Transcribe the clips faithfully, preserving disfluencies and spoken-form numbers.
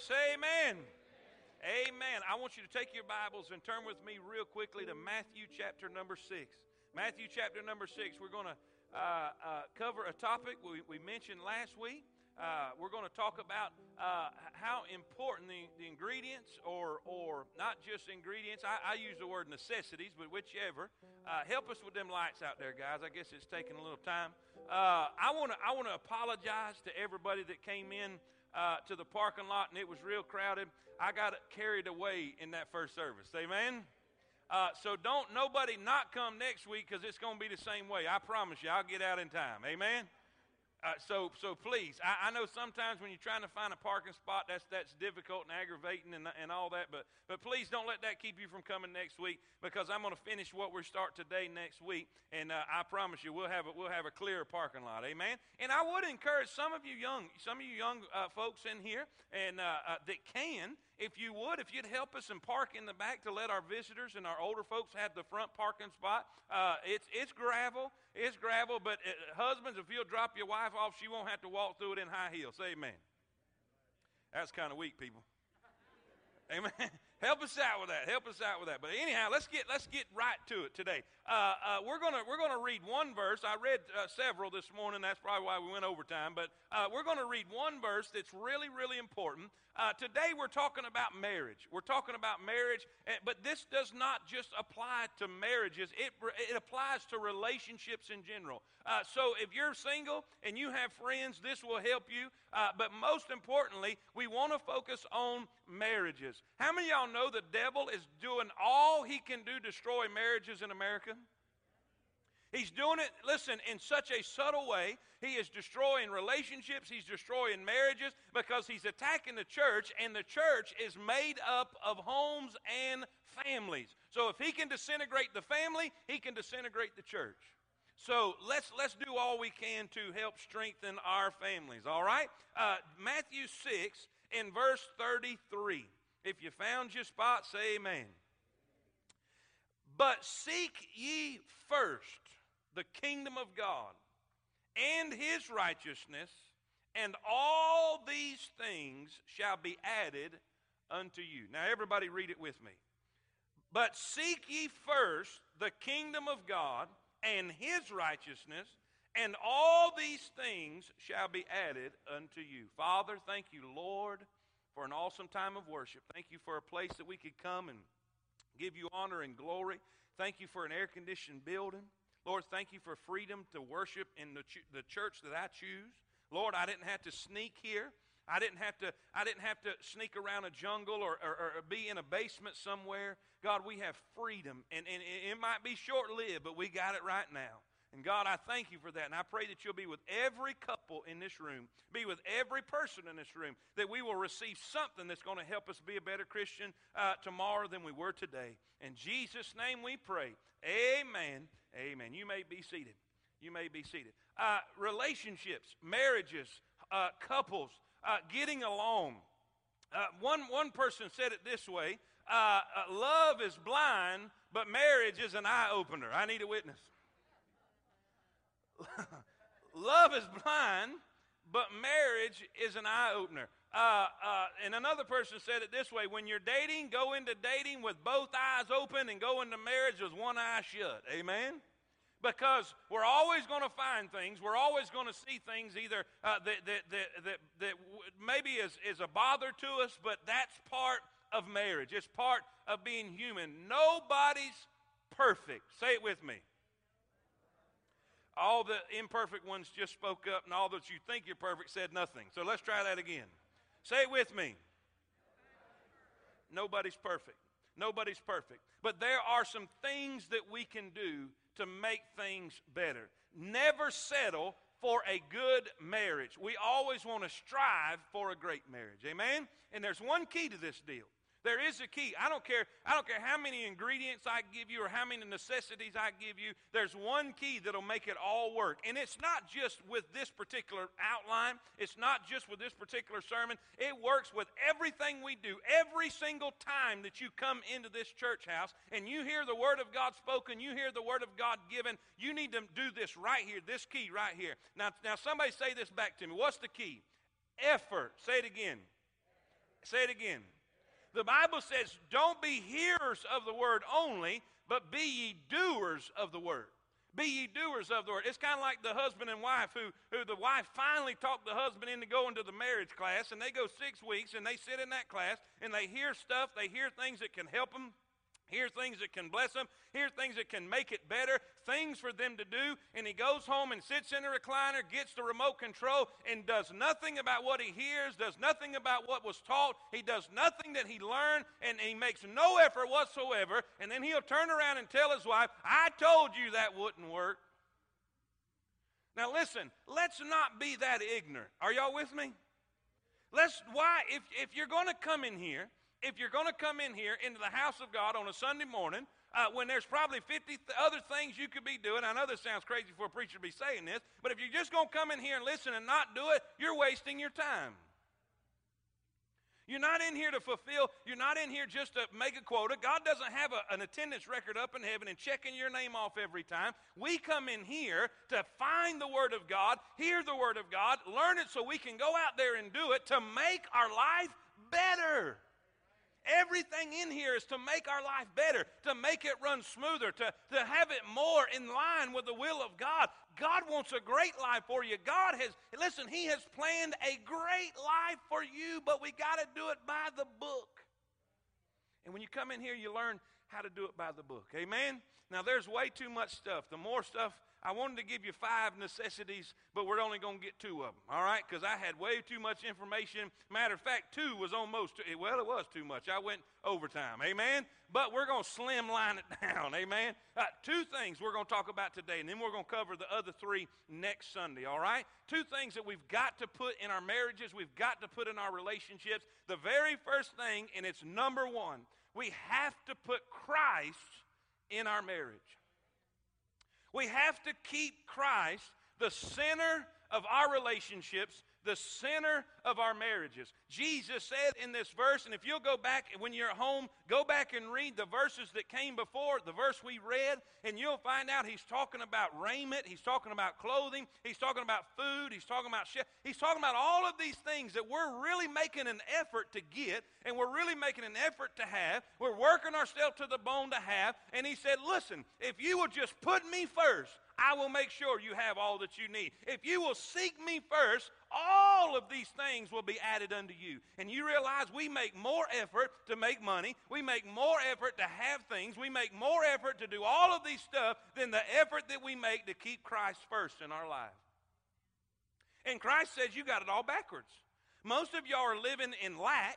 church say amen. Amen. Amen. I want you to take your Bibles and turn with me real quickly to Matthew chapter number six. Matthew chapter number six. We're going to uh, uh, cover a topic we, we mentioned last week. Uh, we're going to talk about uh, how important the, the ingredients, or or not just ingredients, I, I use the word necessities, but whichever. Uh, help us with them lights out there, guys. I guess it's taking a little time. Uh, I want to I want to apologize to everybody that came in uh, to the parking lot, and it was real crowded. I got carried away in that first service. Amen? Uh, so don't nobody not come next week, because it's going to be the same way. I promise you, I'll get out in time. Amen? Uh, so, so please, I, I know sometimes when you're trying to find a parking spot, that's that's difficult and aggravating and, and all that, but, but please don't let that keep you from coming next week, because I'm going to finish what we start today next week, and uh, I promise you we'll have, a, we'll have a clearer parking lot, amen? And I would encourage some of you young, some of you young uh, folks in here and uh, uh, that can, if you would, if you'd help us and park in the back to let our visitors and our older folks have the front parking spot. Uh, it's, it's gravel, it's gravel, but it, husbands, if you'll drop your wife off, she won't have to walk through it in high heels. Say amen. That's kind of weak, people. Amen. Help us out with that. Help us out with that. But anyhow, let's get let's get right to it today. Uh, uh, we're gonna we're gonna read one verse. I read uh, several this morning. That's probably why we went over time. But uh, we're gonna read one verse that's really really important. Uh, today we're talking about marriage. We're talking about marriage, but this does not just apply to marriages. It it applies to relationships in general. Uh, so if you're single and you have friends, this will help you. Uh, but most importantly, we want to focus on marriages. How many of y'all know the devil is doing all he can do to destroy marriages in America? He's doing it, listen, in such a subtle way. He is destroying relationships. He's destroying marriages, because he's attacking the church, and the church is made up of homes and families. So if he can disintegrate the family, he can disintegrate the church. So let's let's do all we can to help strengthen our families, all right? Uh, Matthew six in verse thirty-three. If you found your spot, say amen. But seek ye first the kingdom of God and his righteousness, and all these things shall be added unto you. Now everybody read it with me. But seek ye first the kingdom of God and his righteousness, and all these things shall be added unto you. Father, thank you, Lord, for an awesome time of worship. Thank you for a place that we could come and give you honor and glory. Thank you for an air-conditioned building. Lord, thank you for freedom to worship in the, ch- the church that I choose. Lord, I didn't have to sneak here. I didn't have to, I didn't have to sneak around a jungle or, or, or be in a basement somewhere. God, we have freedom, and, and it might be short-lived, but we got it right now. And God, I thank you for that, and I pray that you'll be with every couple in this room, be with every person in this room, that we will receive something that's going to help us be a better Christian uh, tomorrow than we were today. In Jesus' name we pray. Amen. Amen. You may be seated. You may be seated. Uh, relationships, marriages, uh, couples, uh, getting along. Uh, one, one person said it this way, uh, uh, love is blind, but marriage is an eye-opener. I need a witness. Love is blind, but marriage is an eye-opener. Uh, uh, and another person said it this way, when you're dating, go into dating with both eyes open, and go into marriage with one eye shut. Amen? Because we're always going to find things. We're always going to see things either uh, that, that, that, that, that maybe is, is a bother to us, but that's part of marriage. It's part of being human. Nobody's perfect. Say it with me. All the imperfect ones just spoke up, and all that you think you're perfect said nothing. So let's try that again. Say it with me. Nobody's perfect. Nobody's perfect. But there are some things that we can do to make things better. Never settle for a good marriage. We always want to strive for a great marriage. Amen? And there's one key to this deal. There is a key. I don't care, I don't care how many ingredients I give you or how many necessities I give you. There's one key that'll make it all work. And it's not just with this particular outline. It's not just with this particular sermon. It works with everything we do. Every single time that you come into this church house and you hear the word of God spoken, you hear the word of God given, you need to do this right here, this key right here. Now, now somebody say this back to me. What's the key? Effort. Say it again. Say it again. The Bible says, don't be hearers of the word only, but be ye doers of the word. Be ye doers of the word. It's kind of like the husband and wife who, who the wife finally talked the husband into going to the marriage class, and they go six weeks, and they sit in that class, and they hear stuff, they hear things that can help them, hear things that can bless them, hear things that can make it better, things for them to do, and he goes home and sits in a recliner, gets the remote control, and does nothing about what he hears, does nothing about what was taught, he does nothing that he learned, and he makes no effort whatsoever, and then he'll turn around and tell his wife, I told you that wouldn't work. Now listen, let's not be that ignorant. Are y'all with me? Let's, why, if, if you're going to come in here, If you're going to come in here into the house of God on a Sunday morning, uh, when there's probably fifty th- other things you could be doing, I know this sounds crazy for a preacher to be saying this, but if you're just going to come in here and listen and not do it, you're wasting your time. You're not in here to fulfill, you're not in here just to make a quota. God doesn't have a, an attendance record up in heaven and checking your name off every time. We come in here to find the Word of God, hear the Word of God, learn it so we can go out there and do it to make our life better. Everything in here is to make our life better, to make it run smoother, to, to have it more in line with the will of God. God wants a great life for you. God has, listen, He has planned a great life for you, but we got to do it by the book. And when you come in here, you learn how to do it by the book. Amen? Now, there's way too much stuff. The more stuff, I wanted to give you five necessities, but we're only going to get two of them, all right? Because I had way too much information. Matter of fact, two was almost, too, well, it was too much. I went overtime, amen? But we're going to slimline it down, amen? Uh, two things we're going to talk about today, and then we're going to cover the other three next Sunday, all right? Two things that we've got to put in our marriages, we've got to put in our relationships. The very first thing, and it's number one, we have to put Christ in our marriage. We have to keep Christ the center of our relationships, the center of our marriages. Jesus said in this verse, and if you'll go back when you're at home, go back and read the verses that came before, the verse we read, and you'll find out he's talking about raiment, he's talking about clothing, he's talking about food, he's talking about shit, he's talking about all of these things that we're really making an effort to get, and we're really making an effort to have, we're working ourselves to the bone to have, and he said, listen, if you will just put me first, I will make sure you have all that you need. If you will seek me first, all of these things will be added unto you. And you realize we make more effort to make money. We make more effort to have things. We make more effort to do all of these stuff than the effort that we make to keep Christ first in our life. And Christ says you got it all backwards. Most of y'all are living in lack.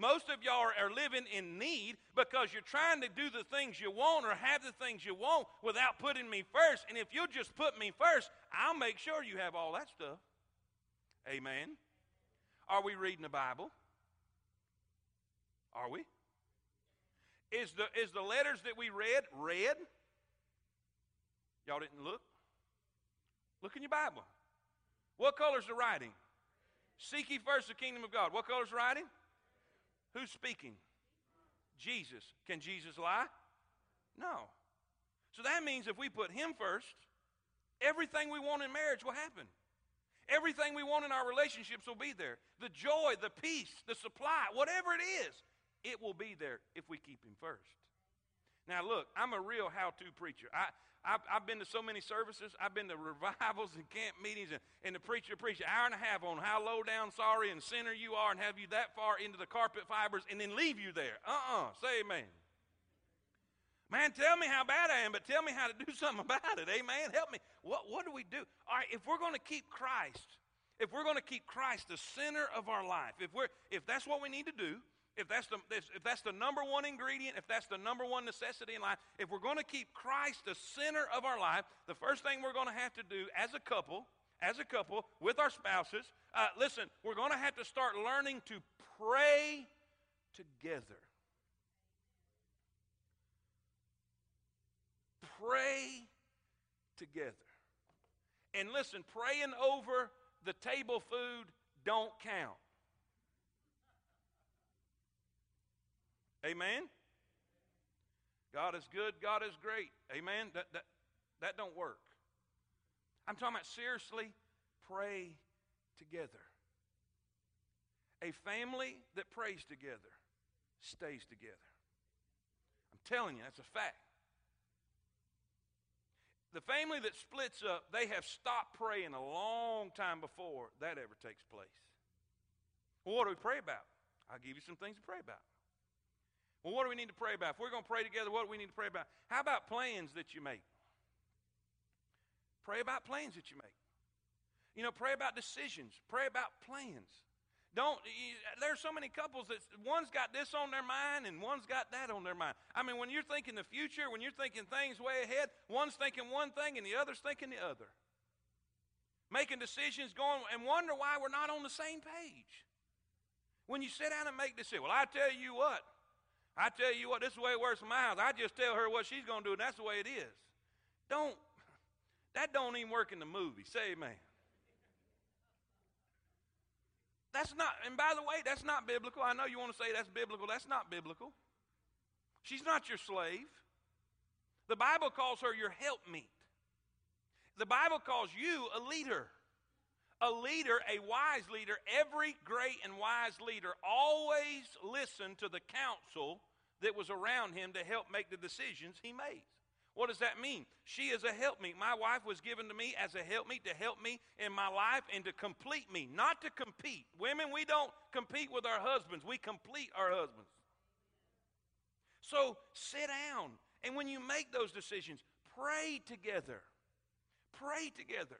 Most of y'all are living in need because you're trying to do the things you want or have the things you want without putting me first. And if you'll just put me first, I'll make sure you have all that stuff. Amen. Are we reading the Bible? Are we? Is the, is the letters that we read read? Y'all didn't look? Look in your Bible. What color's the writing? Seek ye first the kingdom of God. What color's the writing? Who's speaking? Jesus. Can Jesus lie? No. So that means if we put him first, everything we want in marriage will happen. Everything we want in our relationships will be there. The joy, the peace, the supply, whatever it is, it will be there if we keep him first. Now look, I'm a real how-to preacher. I, I've, I've been to so many services. I've been to revivals and camp meetings, and, and the preacher preached an hour and a half on how low down, sorry, and sinner you are, and have you that far into the carpet fibers, and then leave you there. Uh-uh. Say amen. Man, tell me how bad I am, but tell me how to do something about it. Amen. Help me. What, what do we do? All right, if we're going to keep Christ, if we're going to keep Christ the center of our life, if we're, if that's what we need to do, If that's, the, if that's the number one ingredient, if that's the number one necessity in life, if we're going to keep Christ the center of our life, the first thing we're going to have to do as a couple, as a couple with our spouses, uh, listen, we're going to have to start learning to pray together. Pray together. And listen, praying over the table food don't count. Amen? God is good. God is great. Amen? That, that, that don't work. I'm talking about seriously pray together. A family that prays together stays together. I'm telling you, that's a fact. The family that splits up, they have stopped praying a long time before that ever takes place. Well, what do we pray about? I'll give you some things to pray about. Well, what do we need to pray about? If we're going to pray together, what do we need to pray about? How about plans that you make? Pray about plans that you make. You know, pray about decisions. Pray about plans. Don't, you, there's so many couples that one's got this on their mind and one's got that on their mind. I mean, when you're thinking the future, when you're thinking things way ahead, one's thinking one thing and the other's thinking the other. Making decisions, going and wonder why we're not on the same page. When you sit down and make decisions, well, I tell you what, I tell you what, this is the way it works in my house. I just tell her what she's going to do, and that's the way it is. Don't, that don't even work in the movie. Say amen. That's not, and by the way, that's not biblical. I know you want to say that's biblical. That's not biblical. She's not your slave. The Bible calls her your helpmeet. The Bible calls you a leader. A leader, a wise leader, every great and wise leader always listened to the counsel that was around him to help make the decisions he made. What does that mean? She is a helpmeet. My wife was given to me as a helpmeet to help me in my life and to complete me, not to compete. Women, we don't compete with our husbands. We complete our husbands. So sit down, and when you make those decisions, pray together. Pray together.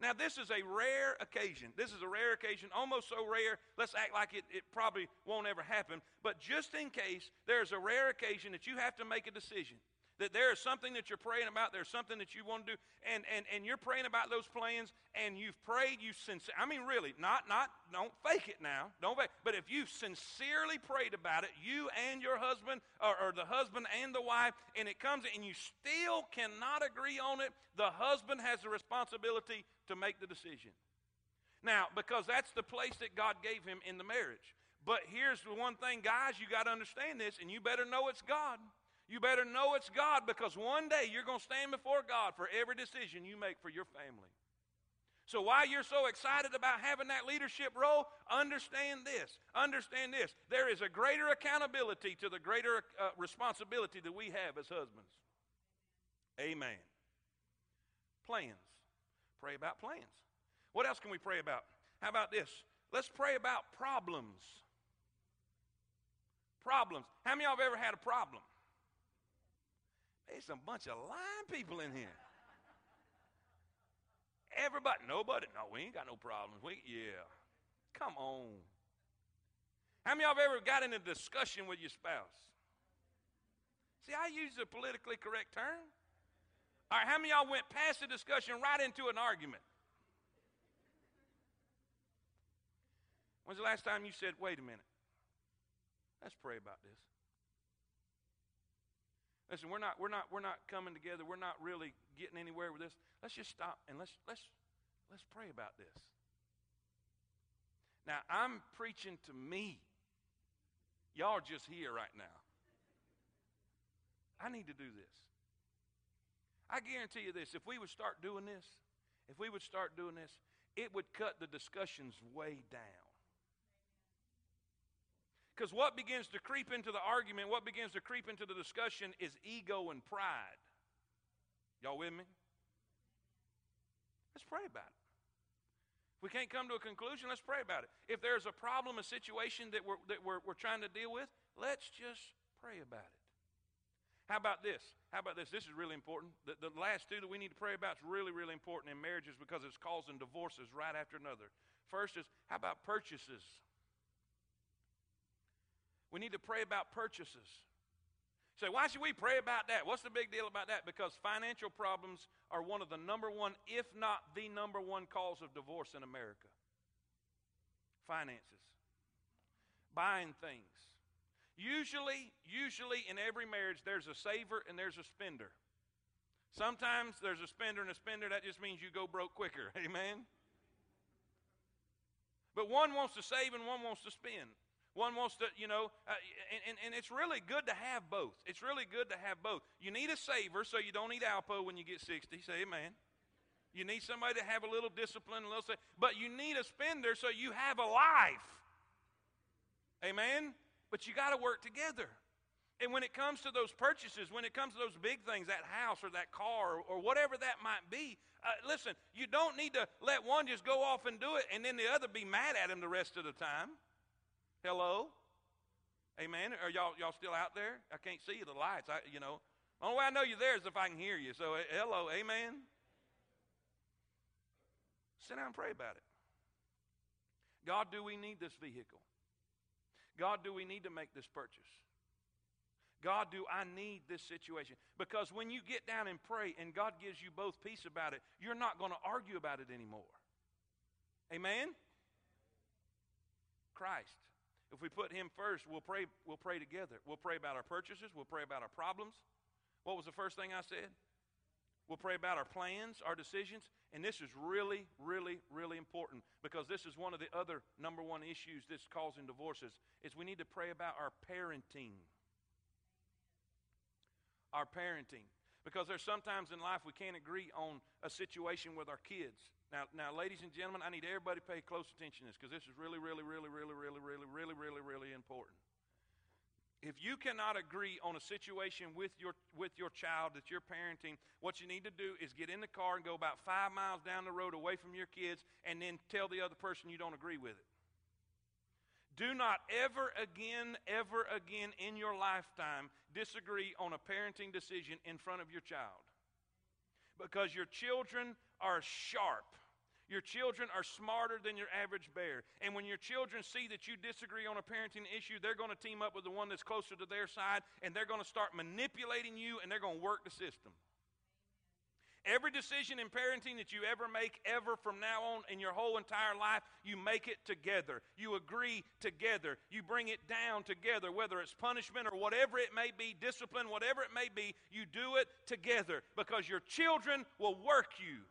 Now, this is a rare occasion. This is a rare occasion, almost so rare, let's act like it, it probably won't ever happen. But just in case, there's a rare occasion that you have to make a decision. That there is something that you're praying about, there's something that you want to do, and, and, and you're praying about those plans, and you've prayed, you sincere. I mean, really, not, not, don't fake it now, don't fake but if you sincerely prayed about it, you and your husband, or, or the husband and the wife, and it comes, and you still cannot agree on it, the husband has the responsibility to make the decision. Now, because that's the place that God gave him in the marriage. But here's the one thing, guys, you got to understand this, and you better know it's God. You better know it's God, because one day you're going to stand before God for every decision you make for your family. So while you're so excited about having that leadership role, understand this. Understand this. There is a greater accountability to the greater uh, responsibility that we have as husbands. Amen. Plans. Pray about plans. What else can we pray about? How about this? Let's pray about problems. Problems. How many of y'all have ever had a problem? There's a bunch of lying people in here. Everybody, nobody, no, we ain't got no problems. We, yeah, come on. How many of y'all have ever got in a discussion with your spouse? See, I use the politically correct term. All right, how many of y'all went past the discussion right into an argument? When's the last time you said, wait a minute, let's pray about this? Listen, we're not, we're not, we're not coming together. We're not really getting anywhere with this. Let's just stop and let's let's let's pray about this. Now, I'm preaching to me. Y'all are just here right now. I need to do this. I guarantee you this, if we would start doing this, if we would start doing this, it would cut the discussions way down. Because what begins to creep into the argument, what begins to creep into the discussion is ego and pride. Y'all with me? Let's pray about it. If we can't come to a conclusion, let's pray about it. If there's a problem, a situation that we're, that we're, we're trying to deal with, let's just pray about it. How about this? How about this? This is really important. The, the last two that we need to pray about is really, really important in marriages because it's causing divorces right after another. First is, how about purchases? We need to pray about purchases. You say, why should we pray about that? What's the big deal about that? Because financial problems are one of the number one, if not the number one cause of divorce in America. Finances. Buying things. Usually, usually in every marriage, there's a saver and there's a spender. Sometimes there's a spender and a spender. That just means you go broke quicker. Amen? But one wants to save and one wants to spend. One wants to, you know, uh, and, and it's really good to have both. It's really good to have both. You need a saver so you don't need Alpo when you get sixty. Say amen. You need somebody to have a little discipline, a little, but you need a spender so you have a life. Amen? But you got to work together. And when it comes to those purchases, when it comes to those big things, that house or that car or, or whatever that might be, uh, listen, you don't need to let one just go off and do it and then the other be mad at him the rest of the time. Hello? Amen? Are y'all y'all still out there? I can't see you, the lights. I, you know, the only way I know you're there is if I can hear you. So, hello, amen? Sit down and pray about it. God, do we need this vehicle? God, do we need to make this purchase? God, do I need this situation? Because when you get down and pray and God gives you both peace about it, you're not going to argue about it anymore. Amen? Christ. If we put him first, we'll pray, we'll pray together. We'll pray about our purchases. We'll pray about our problems. What was the first thing I said? We'll pray about our plans, our decisions. And this is really, really, really important because this is one of the other number one issues that's causing divorces is we need to pray about our parenting. Our parenting. Because there's sometimes in life we can't agree on a situation with our kids. Now, now, ladies and gentlemen, I need everybody to pay close attention to this because this is really, really, really, really, really, really, really, really, really important. If you cannot agree on a situation with your with your child that you're parenting, what you need to do is get in the car and go about five miles down the road away from your kids and then tell the other person you don't agree with it. Do not ever again, ever again in your lifetime disagree on a parenting decision in front of your child. Because your children are sharp. Your children are smarter than your average bear. And when your children see that you disagree on a parenting issue, they're going to team up with the one that's closer to their side, and they're going to start manipulating you, and they're going to work the system. Every decision in parenting that you ever make, ever from now on in your whole entire life, you make it together. You agree together. You bring it down together, whether it's punishment or whatever it may be, discipline, whatever it may be, you do it together because your children will work you.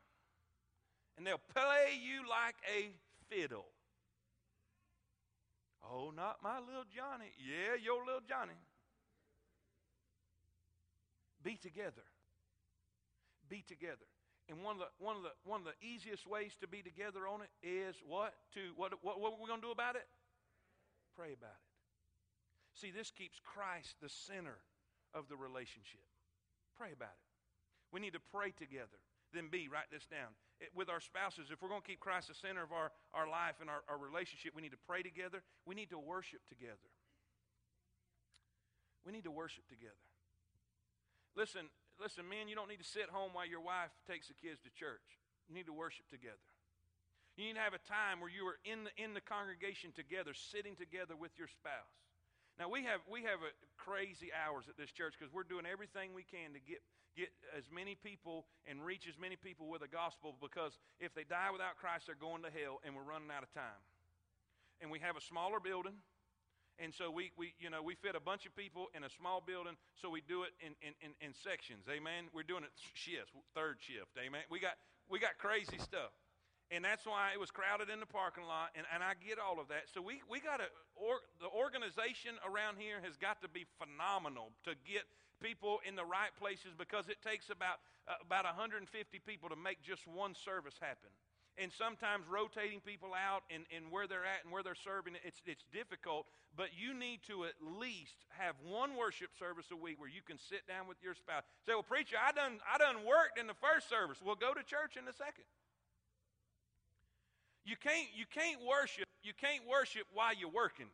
And they'll play you like a fiddle. Oh, not my little Johnny. Yeah, your little Johnny. Be together. Be together. And one of the one of the one of the easiest ways to be together on it is what? To what what what are we gonna do about it? Pray about it. See, this keeps Christ the center of the relationship. Pray about it. We need to pray together. Then B, write this down. It, with our spouses, if we're going to keep Christ the center of our, our life and our, our relationship, we need to pray together. We need to worship together. We need to worship together. Listen, listen, men, you don't need to sit home while your wife takes the kids to church. You need to worship together. You need to have a time where you are in the, in the congregation together, sitting together with your spouse. Now, we have we have a crazy hours at this church because we're doing everything we can to get get as many people and reach as many people with the gospel because if they die without Christ, they're going to hell, and we're running out of time. And we have a smaller building, and so we, we you know, we fit a bunch of people in a small building, so we do it in, in, in, in sections, amen? We're doing it shifts, third shift, amen? We got, we got crazy stuff. And that's why it was crowded in the parking lot, and, and I get all of that. So we, we got to, or, the organization around here has got to be phenomenal to get people in the right places because it takes about, uh, about one hundred fifty people to make just one service happen. And sometimes rotating people out and, and where they're at and where they're serving, it's, it's difficult. But you need to at least have one worship service a week where you can sit down with your spouse. Say, well, preacher, I done, I done worked in the first service. Well, go to church in the second. You can't, you can't worship, you can't worship while you're working.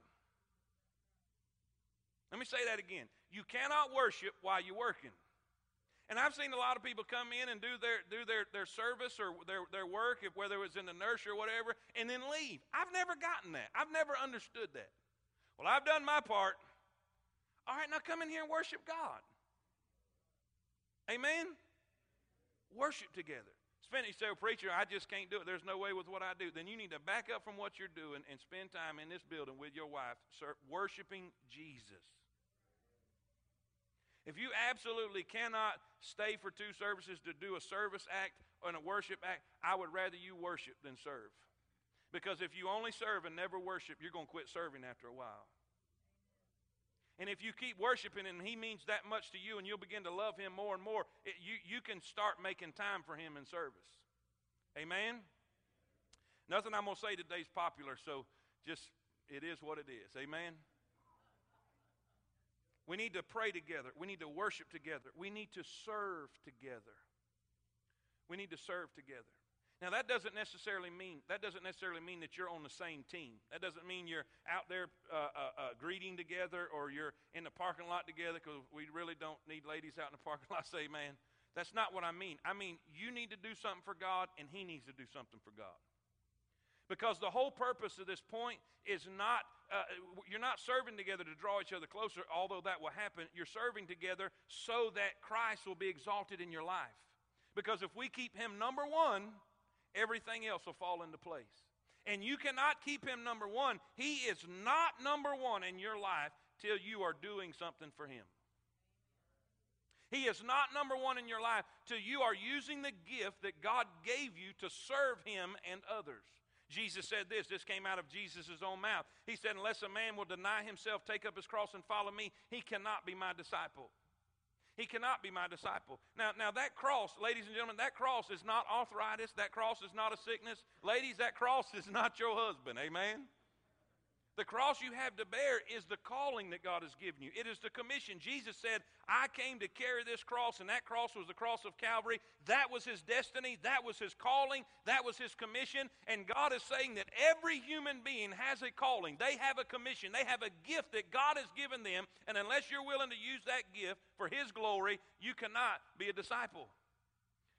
Let me say that again. You cannot worship while you're working. And I've seen a lot of people come in and do their do their, their service or their, their work, if, whether it was in the nursery or whatever, and then leave. I've never gotten that. I've never understood that. Well, I've done my part. All right, now come in here and worship God. Amen? Worship together. Spend, you say, well, preacher, I just can't do it. There's no way with what I do. Then you need to back up from what you're doing and spend time in this building with your wife, sir, worshiping Jesus. If you absolutely cannot stay for two services to do a service act and a worship act, I would rather you worship than serve. Because if you only serve and never worship, you're going to quit serving after a while. And if you keep worshiping and he means that much to you and you'll begin to love him more and more, it, you, you can start making time for him in service. Amen? Nothing I'm going to say today's popular, so just it is what it is. Amen? We need to pray together. We need to worship together. We need to serve together. We need to serve together. Now, that doesn't necessarily mean that doesn't necessarily mean that you're on the same team. That doesn't mean you're out there uh, uh, uh, greeting together or you're in the parking lot together, because we really don't need ladies out in the parking lot. Say, man, that's not what I mean. I mean, you need to do something for God, and He needs to do something for God. Because the whole purpose of this point is not, uh, you're not serving together to draw each other closer, although that will happen. You're serving together so that Christ will be exalted in your life. Because if we keep Him number one, everything else will fall into place. And you cannot keep Him number one. He is not number one in your life till you are doing something for Him. He is not number one in your life till you are using the gift that God gave you to serve Him and others. Jesus said this. This came out of Jesus' own mouth. He said, unless a man will deny himself, take up his cross, and follow me, he cannot be my disciple. He cannot be my disciple. Now, now that cross, ladies and gentlemen, that cross is not arthritis. That cross is not a sickness. Ladies, that cross is not your husband. Amen? The cross you have to bear is the calling that God has given you. It is the commission. Jesus said, I came to carry this cross, and that cross was the cross of Calvary. That was His destiny. That was His calling. That was His commission. And God is saying that every human being has a calling. They have a commission. They have a gift that God has given them. And unless you're willing to use that gift for His glory, you cannot be a disciple.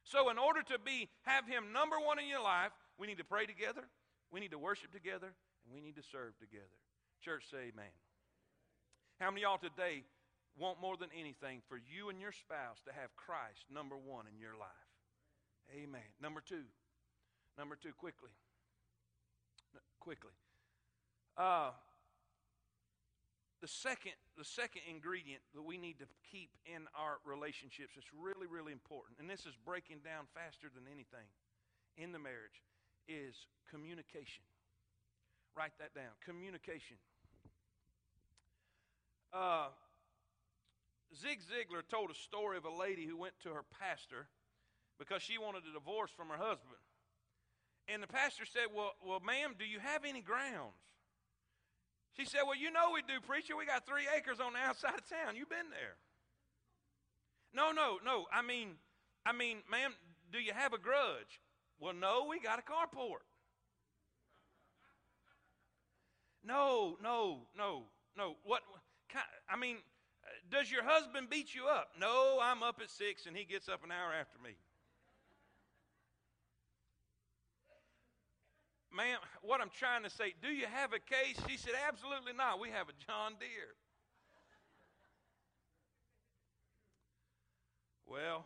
So in order to be, have Him number one in your life, we need to pray together. We need to worship together. We need to serve together. Church, say amen. How many of y'all today want more than anything for you and your spouse to have Christ number one in your life? Amen. Number two. Number two, quickly. No, quickly. Uh, the second, the second ingredient that we need to keep in our relationships is really, really important, and this is breaking down faster than anything in the marriage, is communication. Write that down. Communication. Uh, Zig Ziglar told a story of a lady who went to her pastor because she wanted a divorce from her husband. And the pastor said, well, well, ma'am, do you have any grounds? She said, well, you know we do, preacher. We got three acres on the outside of town. You've been there. No, no, no. I mean, I mean, ma'am, do you have a grudge? Well, no, we got a carport. No, no, no, no. What? I mean, does your husband beat you up? No, I'm up at six and he gets up an hour after me. Ma'am, what I'm trying to say, do you have a case? She said, absolutely not. We have a John Deere. Well,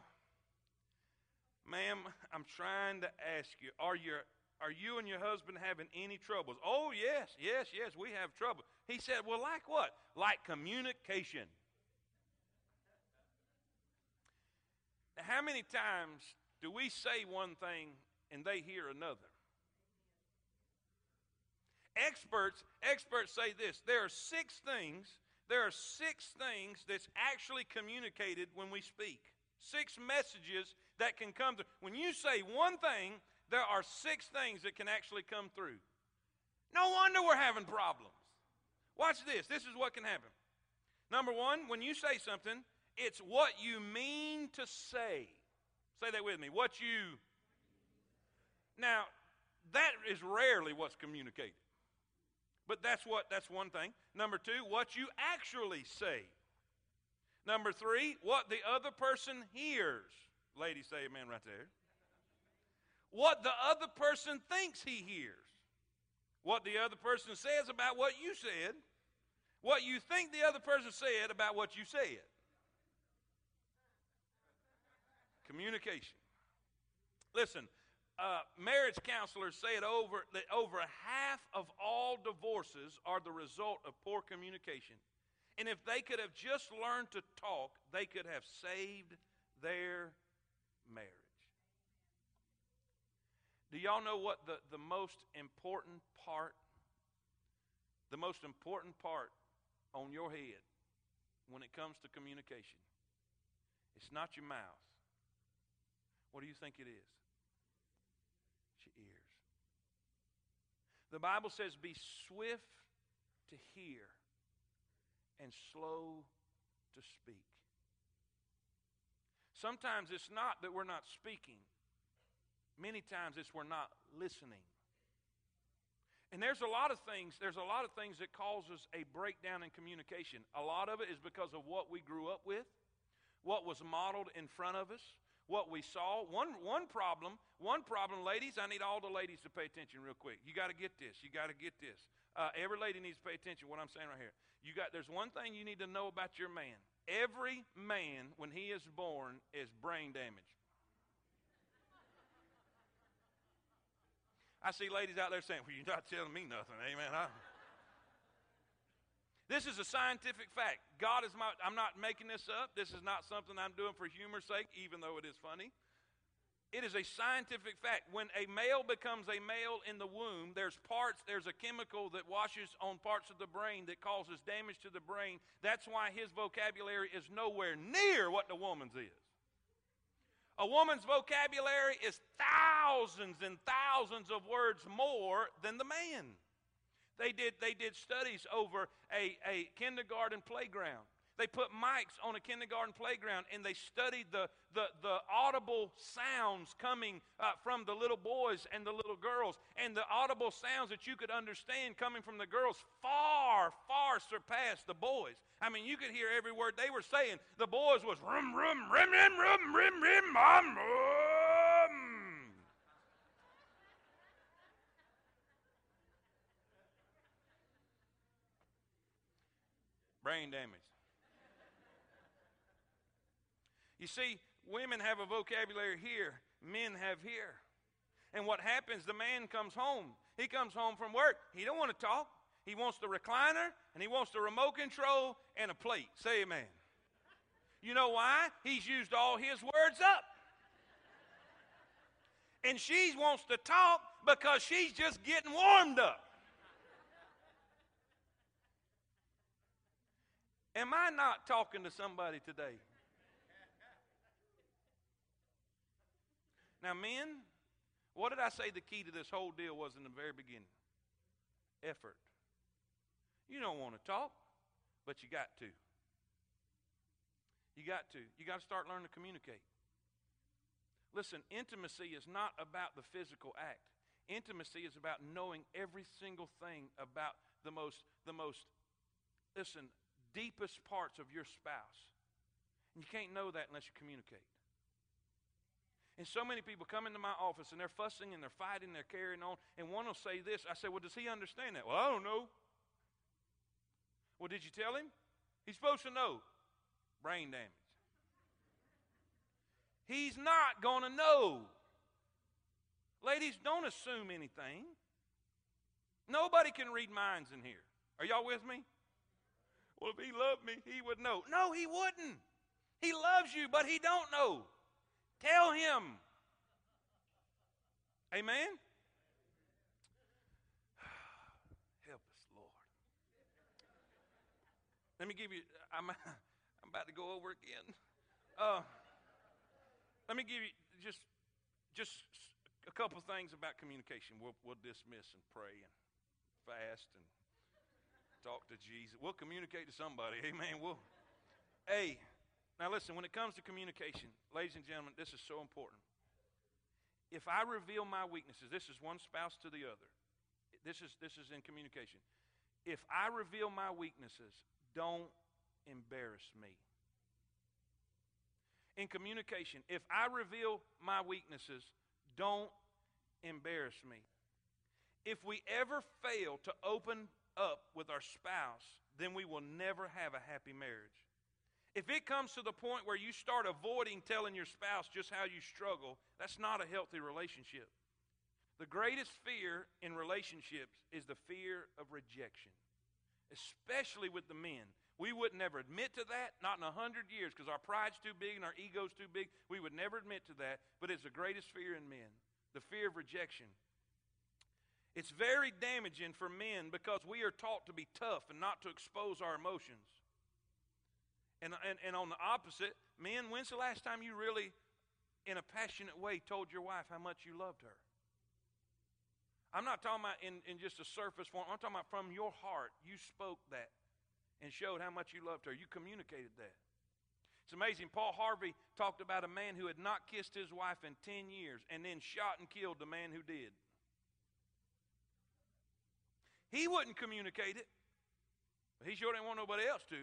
ma'am, I'm trying to ask you, are you... Are you and your husband having any troubles? Oh, yes, yes, yes, we have trouble. He said, well, like what? Like communication. Now, how many times do we say one thing and they hear another? Experts, experts say this. There are six things, there are six things that's actually communicated when we speak. Six messages that can come through. When you say one thing, there are six things that can actually come through. No wonder we're having problems. Watch this. This is what can happen. Number one, when you say something, it's what you mean to say. Say that with me. What you... Now, that is rarely what's communicated. But that's what, that's one thing. Number two, what you actually say. Number three, what the other person hears. Ladies, say amen right there. What the other person thinks he hears, what the other person says about what you said, what you think the other person said about what you said. Communication. Listen, uh, marriage counselors say it over that over half of all divorces are the result of poor communication. And if they could have just learned to talk, they could have saved their marriage. Do y'all know what the, the most important part, the most important part on your head when it comes to communication? It's not your mouth. What do you think it is? It's your ears. The Bible says be swift to hear and slow to speak. Sometimes it's not that we're not speaking. Many times it's we're not listening. And there's a lot of things, there's a lot of things that causes a breakdown in communication. A lot of it is because of what we grew up with, what was modeled in front of us, what we saw. One one problem, one problem, ladies, I need all the ladies to pay attention real quick. You got to get this. You got to get this. Uh, every lady needs to pay attention to what I'm saying right here. You got there's one thing you need to know about your man. Every man, when he is born, is brain damaged. I see ladies out there saying, well, you're not telling me nothing. Amen. I... This is a scientific fact. God is my, I'm not making this up. This is not something I'm doing for humor's sake, even though it is funny. It is a scientific fact. When a male becomes a male in the womb, there's parts, there's a chemical that washes on parts of the brain that causes damage to the brain. That's why his vocabulary is nowhere near what the woman's is. A woman's vocabulary is thousands and thousands of words more than the man. They did, they did studies over a, a kindergarten playground. They put mics on a kindergarten playground, and they studied the, the, the audible sounds coming uh, from the little boys and the little girls. And the audible sounds that you could understand coming from the girls far, far surpassed the boys. I mean, you could hear every word they were saying. The boys was, rum, rum, rim, rim, rum, rim, rim, um, um. Brain damage. You see, women have a vocabulary here, men have here. And what happens, the man comes home. He comes home from work. He don't want to talk. He wants the recliner, and he wants the remote control and a plate. Say amen. You know why? He's used all his words up. And she wants to talk because she's just getting warmed up. Am I not talking to somebody today? Now, men, what did I say the key to this whole deal was in the very beginning? Effort. You don't want to talk, but you got to. You got to. You got to start learning to communicate. Listen, intimacy is not about the physical act. Intimacy is about knowing every single thing about the most, the most, listen, deepest parts of your spouse. And you can't know that unless you communicate. And so many people come into my office, and they're fussing, and they're fighting, they're carrying on, and one will say this. I say, well, does he understand that? Well, I don't know. Well, did you tell him? He's supposed to know. Brain damage. He's not going to know. Ladies, don't assume anything. Nobody can read minds in here. Are y'all with me? Well, if he loved me, he would know. No, he wouldn't. He loves you, but he don't know. Tell him. Amen? Help us, Lord. Let me give you, I'm, I'm about to go over again. Uh, let me give you just just a couple of things about communication. We'll, we'll dismiss and pray and fast and talk to Jesus. We'll communicate to somebody. Amen? We'll, hey. Now listen, when it comes to communication, ladies and gentlemen, this is so important. If I reveal my weaknesses, this is one spouse to the other. This is, this is in communication. If I reveal my weaknesses, don't embarrass me. In communication, if I reveal my weaknesses, don't embarrass me. If we ever fail to open up with our spouse, then we will never have a happy marriage. If it comes to the point where you start avoiding telling your spouse just how you struggle, that's not a healthy relationship. The greatest fear in relationships is the fear of rejection, especially with the men. We would never admit to that, not in a hundred years, because our pride's too big and our ego's too big. We would never admit to that, but it's the greatest fear in men, the fear of rejection. It's very damaging for men because we are taught to be tough and not to expose our emotions. And, and and on the opposite, men, when's the last time you really, in a passionate way, told your wife how much you loved her? I'm not talking about in, in just a surface form. I'm talking about from your heart. You spoke that and showed how much you loved her. You communicated that. It's amazing. Paul Harvey talked about a man who had not kissed his wife in ten years and then shot and killed the man who did. He wouldn't communicate it, but he sure didn't want nobody else to.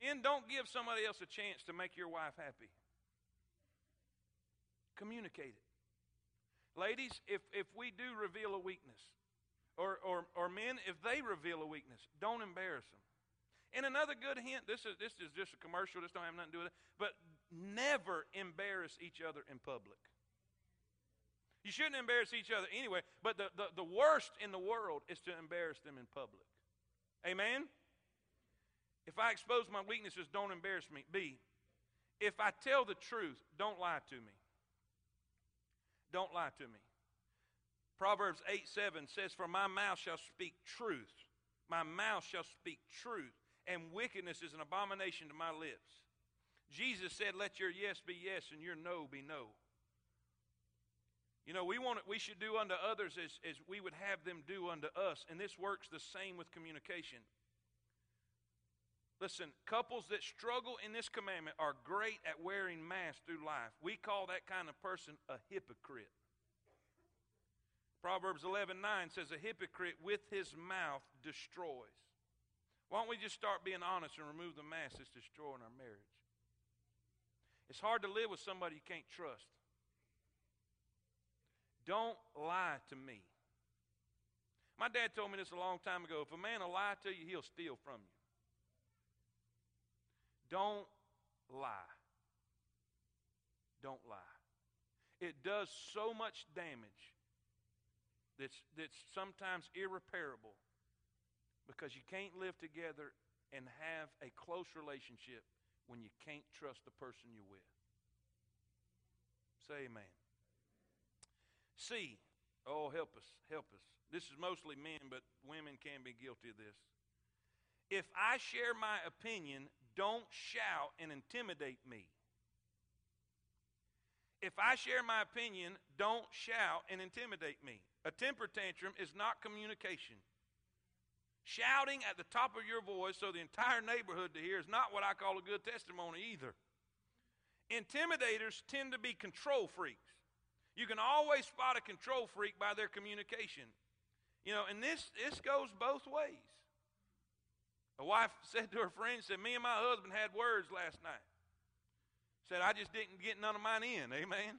Men, don't give somebody else a chance to make your wife happy. Communicate it. Ladies, if, if we do reveal a weakness, or, or, or men, if they reveal a weakness, don't embarrass them. And another good hint, this is, this is just a commercial, this don't have nothing to do with it, but never embarrass each other in public. You shouldn't embarrass each other anyway, but the, the, the worst in the world is to embarrass them in public. Amen? If I expose my weaknesses, don't embarrass me. B, if I tell the truth, don't lie to me. Don't lie to me. Proverbs eight seven says, for my mouth shall speak truth. My mouth shall speak truth, and wickedness is an abomination to my lips. Jesus said, let your yes be yes and your no be no. You know, we want we should do unto others as, as we would have them do unto us, and this works the same with communication. Listen, couples that struggle in this commandment are great at wearing masks through life. We call that kind of person a hypocrite. Proverbs eleven nine says, a hypocrite with his mouth destroys. Why don't we just start being honest and remove the mask that's destroying our marriage? It's hard to live with somebody you can't trust. Don't lie to me. My dad told me this a long time ago. If a man will lie to you, he'll steal from you. Don't lie. Don't lie. It does so much damage that's, that's sometimes irreparable, because you can't live together and have a close relationship when you can't trust the person you're with. Say amen. C, oh, help us, help us. This is mostly men, but women can be guilty of this. If I share my opinion, don't shout and intimidate me. If I share my opinion, don't shout and intimidate me. A temper tantrum is not communication. Shouting at the top of your voice so the entire neighborhood to hear is not what I call a good testimony either. Intimidators tend to be control freaks. You can always spot a control freak by their communication. You know, and this, this goes both ways. A wife said to her friend, said, me and my husband had words last night. Said, I just didn't get none of mine in, amen?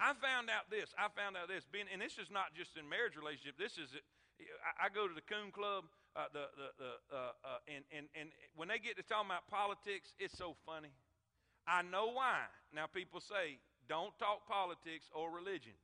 I found out this, I found out this, being, and this is not just in marriage relationship, this is, I, I go to the Coon Club, uh, the, the, the, uh, uh, and, and, and when they get to talking about politics, it's so funny. I know why. Now people say, don't talk politics or religion.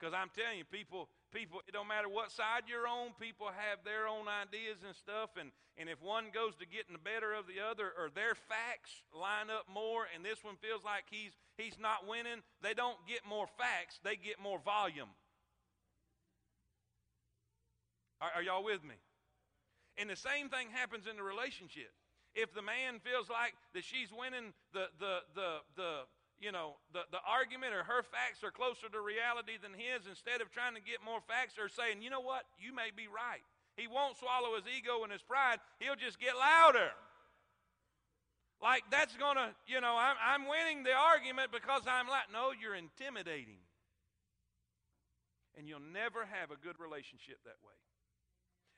Because I'm telling you, people, people, it don't matter what side you're on, people have their own ideas and stuff, and, and if one goes to getting the better of the other, or their facts line up more, and this one feels like he's, he's not winning, they don't get more facts, they get more volume. Are, are y'all with me? And the same thing happens in the relationship. If the man feels like that she's winning the the the the you know the, the argument, or her facts are closer to reality than his, instead of trying to get more facts or saying, you know what, you may be right. He won't swallow his ego and his pride. He'll just get louder. Like that's gonna, you know, I'm I'm winning the argument because I'm like, no, you're intimidating. And you'll never have a good relationship that way.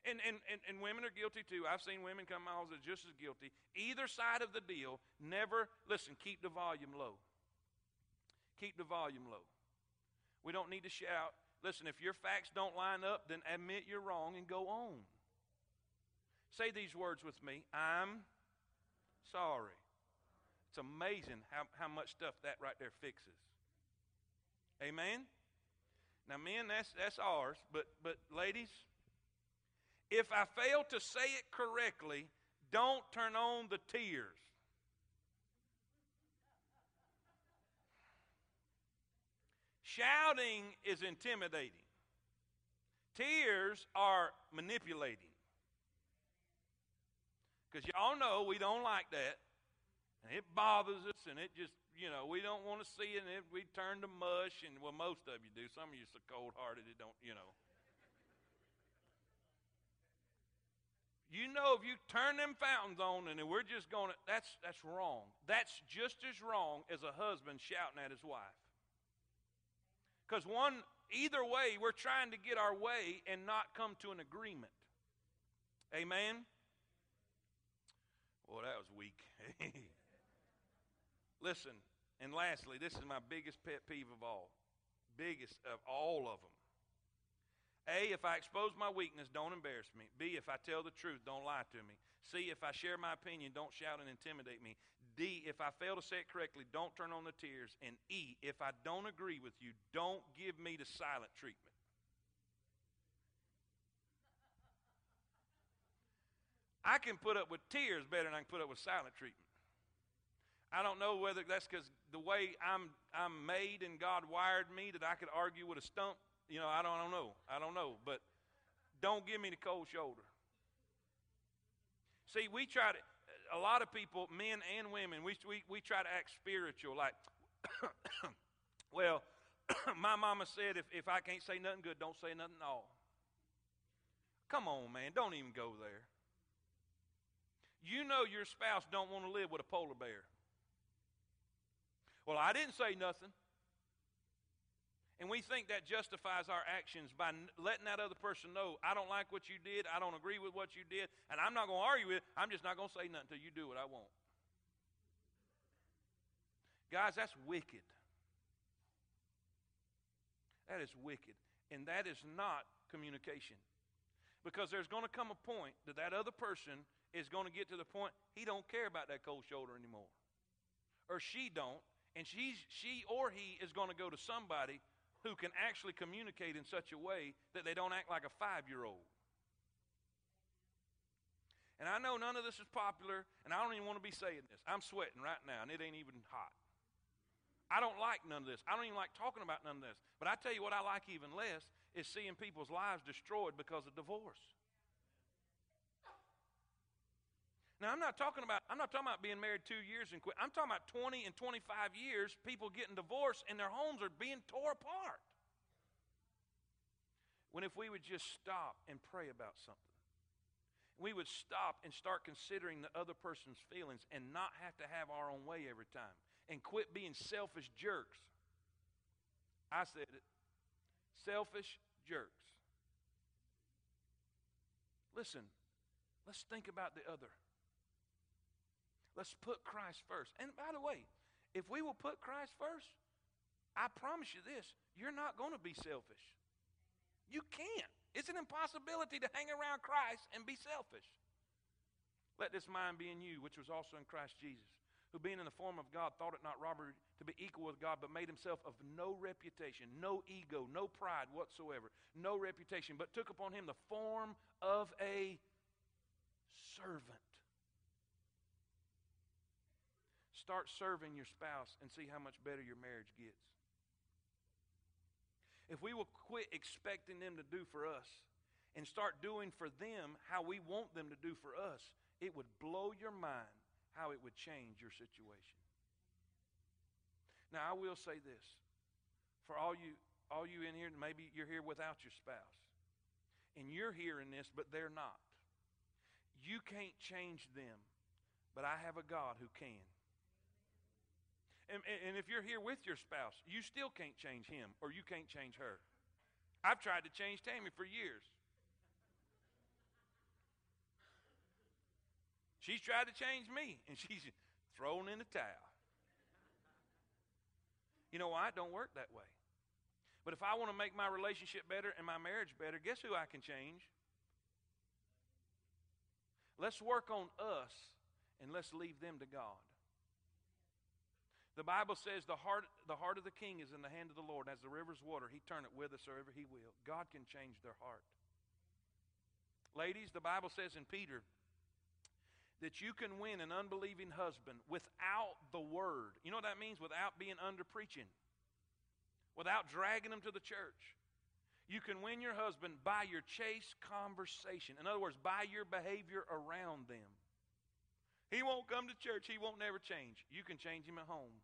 And, and, and, and women are guilty too. I've seen women come out that are just as guilty. Either side of the deal, never, listen, keep the volume low. Keep the volume low. We don't need to shout. Listen, if your facts don't line up, then admit you're wrong and go on. Say these words with me. I'm sorry. It's amazing how, how much stuff that right there fixes. Amen? Now, men, that's, that's ours, but, but ladies, if I fail to say it correctly, don't turn on the tears. Shouting is intimidating. Tears are manipulating. Because y'all know we don't like that. And it bothers us, and it just you know, we don't want to see it, and we turn to mush, and, well, most of you do. Some of you are so cold-hearted it don't, you know. You know, if you turn them fountains on and we're just going to, that's, that's wrong. That's just as wrong as a husband shouting at his wife. Because one, either way, we're trying to get our way and not come to an agreement. Amen? Boy, that was weak. Listen, and lastly, this is my biggest pet peeve of all. Biggest of all of them. A, if I expose my weakness, don't embarrass me. B, if I tell the truth, don't lie to me. C, if I share my opinion, don't shout and intimidate me. D, if I fail to say it correctly, don't turn on the tears. And E, if I don't agree with you, don't give me the silent treatment. I can put up with tears better than I can put up with silent treatment. I don't know whether that's because the way I'm, I'm made and God wired me that I could argue with a stump. You know, I don't, I don't know. I don't know. But don't give me the cold shoulder. See, we try to, a lot of people, men and women, we, we, we try to act spiritual. Like, well, my mama said if, if I can't say nothing good, don't say nothing at all. Come on, man. Don't even go there. You know your spouse don't want to live with a polar bear. Well, I didn't say nothing. And we think that justifies our actions by letting that other person know, I don't like what you did, I don't agree with what you did, and I'm not going to argue with it, I'm just not going to say nothing until you do what I want. Guys, that's wicked. That is wicked. And that is not communication. Because there's going to come a point that that other person is going to get to the point he don't care about that cold shoulder anymore. Or she don't, and she's, she or he is going to go to somebody who can actually communicate in such a way that they don't act like a five-year-old. And I know none of this is popular, and I don't even want to be saying this. I'm sweating right now, and it ain't even hot. I don't like none of this. I don't even like talking about none of this. But I tell you what I like even less is seeing people's lives destroyed because of divorce. Now, I'm not talking about I'm not talking about being married two years and quit. I'm talking about twenty and twenty-five years, people getting divorced and their homes are being tore apart. When if we would just stop and pray about something, we would stop and start considering the other person's feelings and not have to have our own way every time and quit being selfish jerks. I said it. Selfish jerks. Listen, let's think about the other. Let's put Christ first. And by the way, if we will put Christ first, I promise you this, you're not going to be selfish. You can't. It's an impossibility to hang around Christ and be selfish. Let this mind be in you, which was also in Christ Jesus, who being in the form of God thought it not robbery to be equal with God, but made himself of no reputation, no ego, no pride whatsoever, no reputation, but took upon him the form of a servant. Start serving your spouse and see how much better your marriage gets. If we will quit expecting them to do for us and start doing for them how we want them to do for us, it would blow your mind how it would change your situation. Now, I will say this. For all you, all you in here, maybe you're here without your spouse, and you're hearing this, but they're not. You can't change them, but I have a God who can. And, and if you're here with your spouse, you still can't change him or you can't change her. I've tried to change Tammy for years. She's tried to change me, and she's thrown in the towel. You know why? It don't work that way. But if I want to make my relationship better and my marriage better, guess who I can change? Let's work on us, and let's leave them to God. The Bible says the heart, the heart of the king is in the hand of the Lord. As the river's water, he turneth whithersoever he will. God can change their heart. Ladies, the Bible says in Peter that you can win an unbelieving husband without the word. You know what that means? Without being under preaching. Without dragging him to the church. You can win your husband by your chaste conversation. In other words, by your behavior around them. He won't come to church. He won't never change. You can change him at home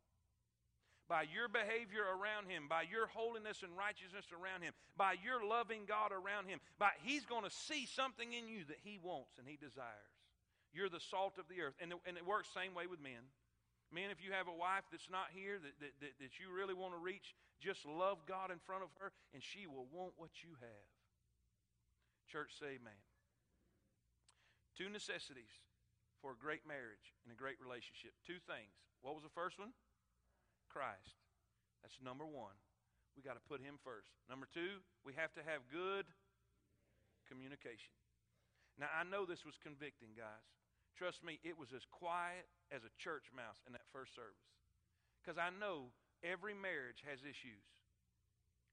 by your behavior around him, by your holiness and righteousness around him, by your loving God around him. By, he's going to see something in you that he wants and he desires. You're the salt of the earth. And, the, and it works the same way with men. Men, if you have a wife that's not here, that, that, that, that you really want to reach, just love God in front of her, and she will want what you have. Church, say amen. Two necessities for a great marriage and a great relationship. Two things. What was the first one? Christ. That's number one. We got to put him first. Number two, we have to have good communication. Now, I know this was convicting, guys. Trust me, it was as quiet as a church mouse in that first service. Because I know every marriage has issues.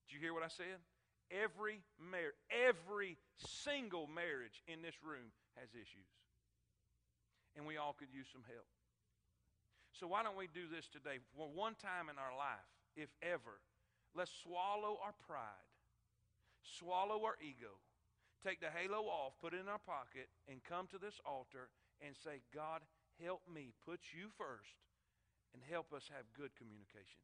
Did you hear what I said? Every marriage, every single marriage in this room has issues. And we all could use some help. So why don't we do this today? For one time in our life, if ever, let's swallow our pride, swallow our ego, take the halo off, put it in our pocket, and come to this altar and say, God, help me put you first and help us have good communication.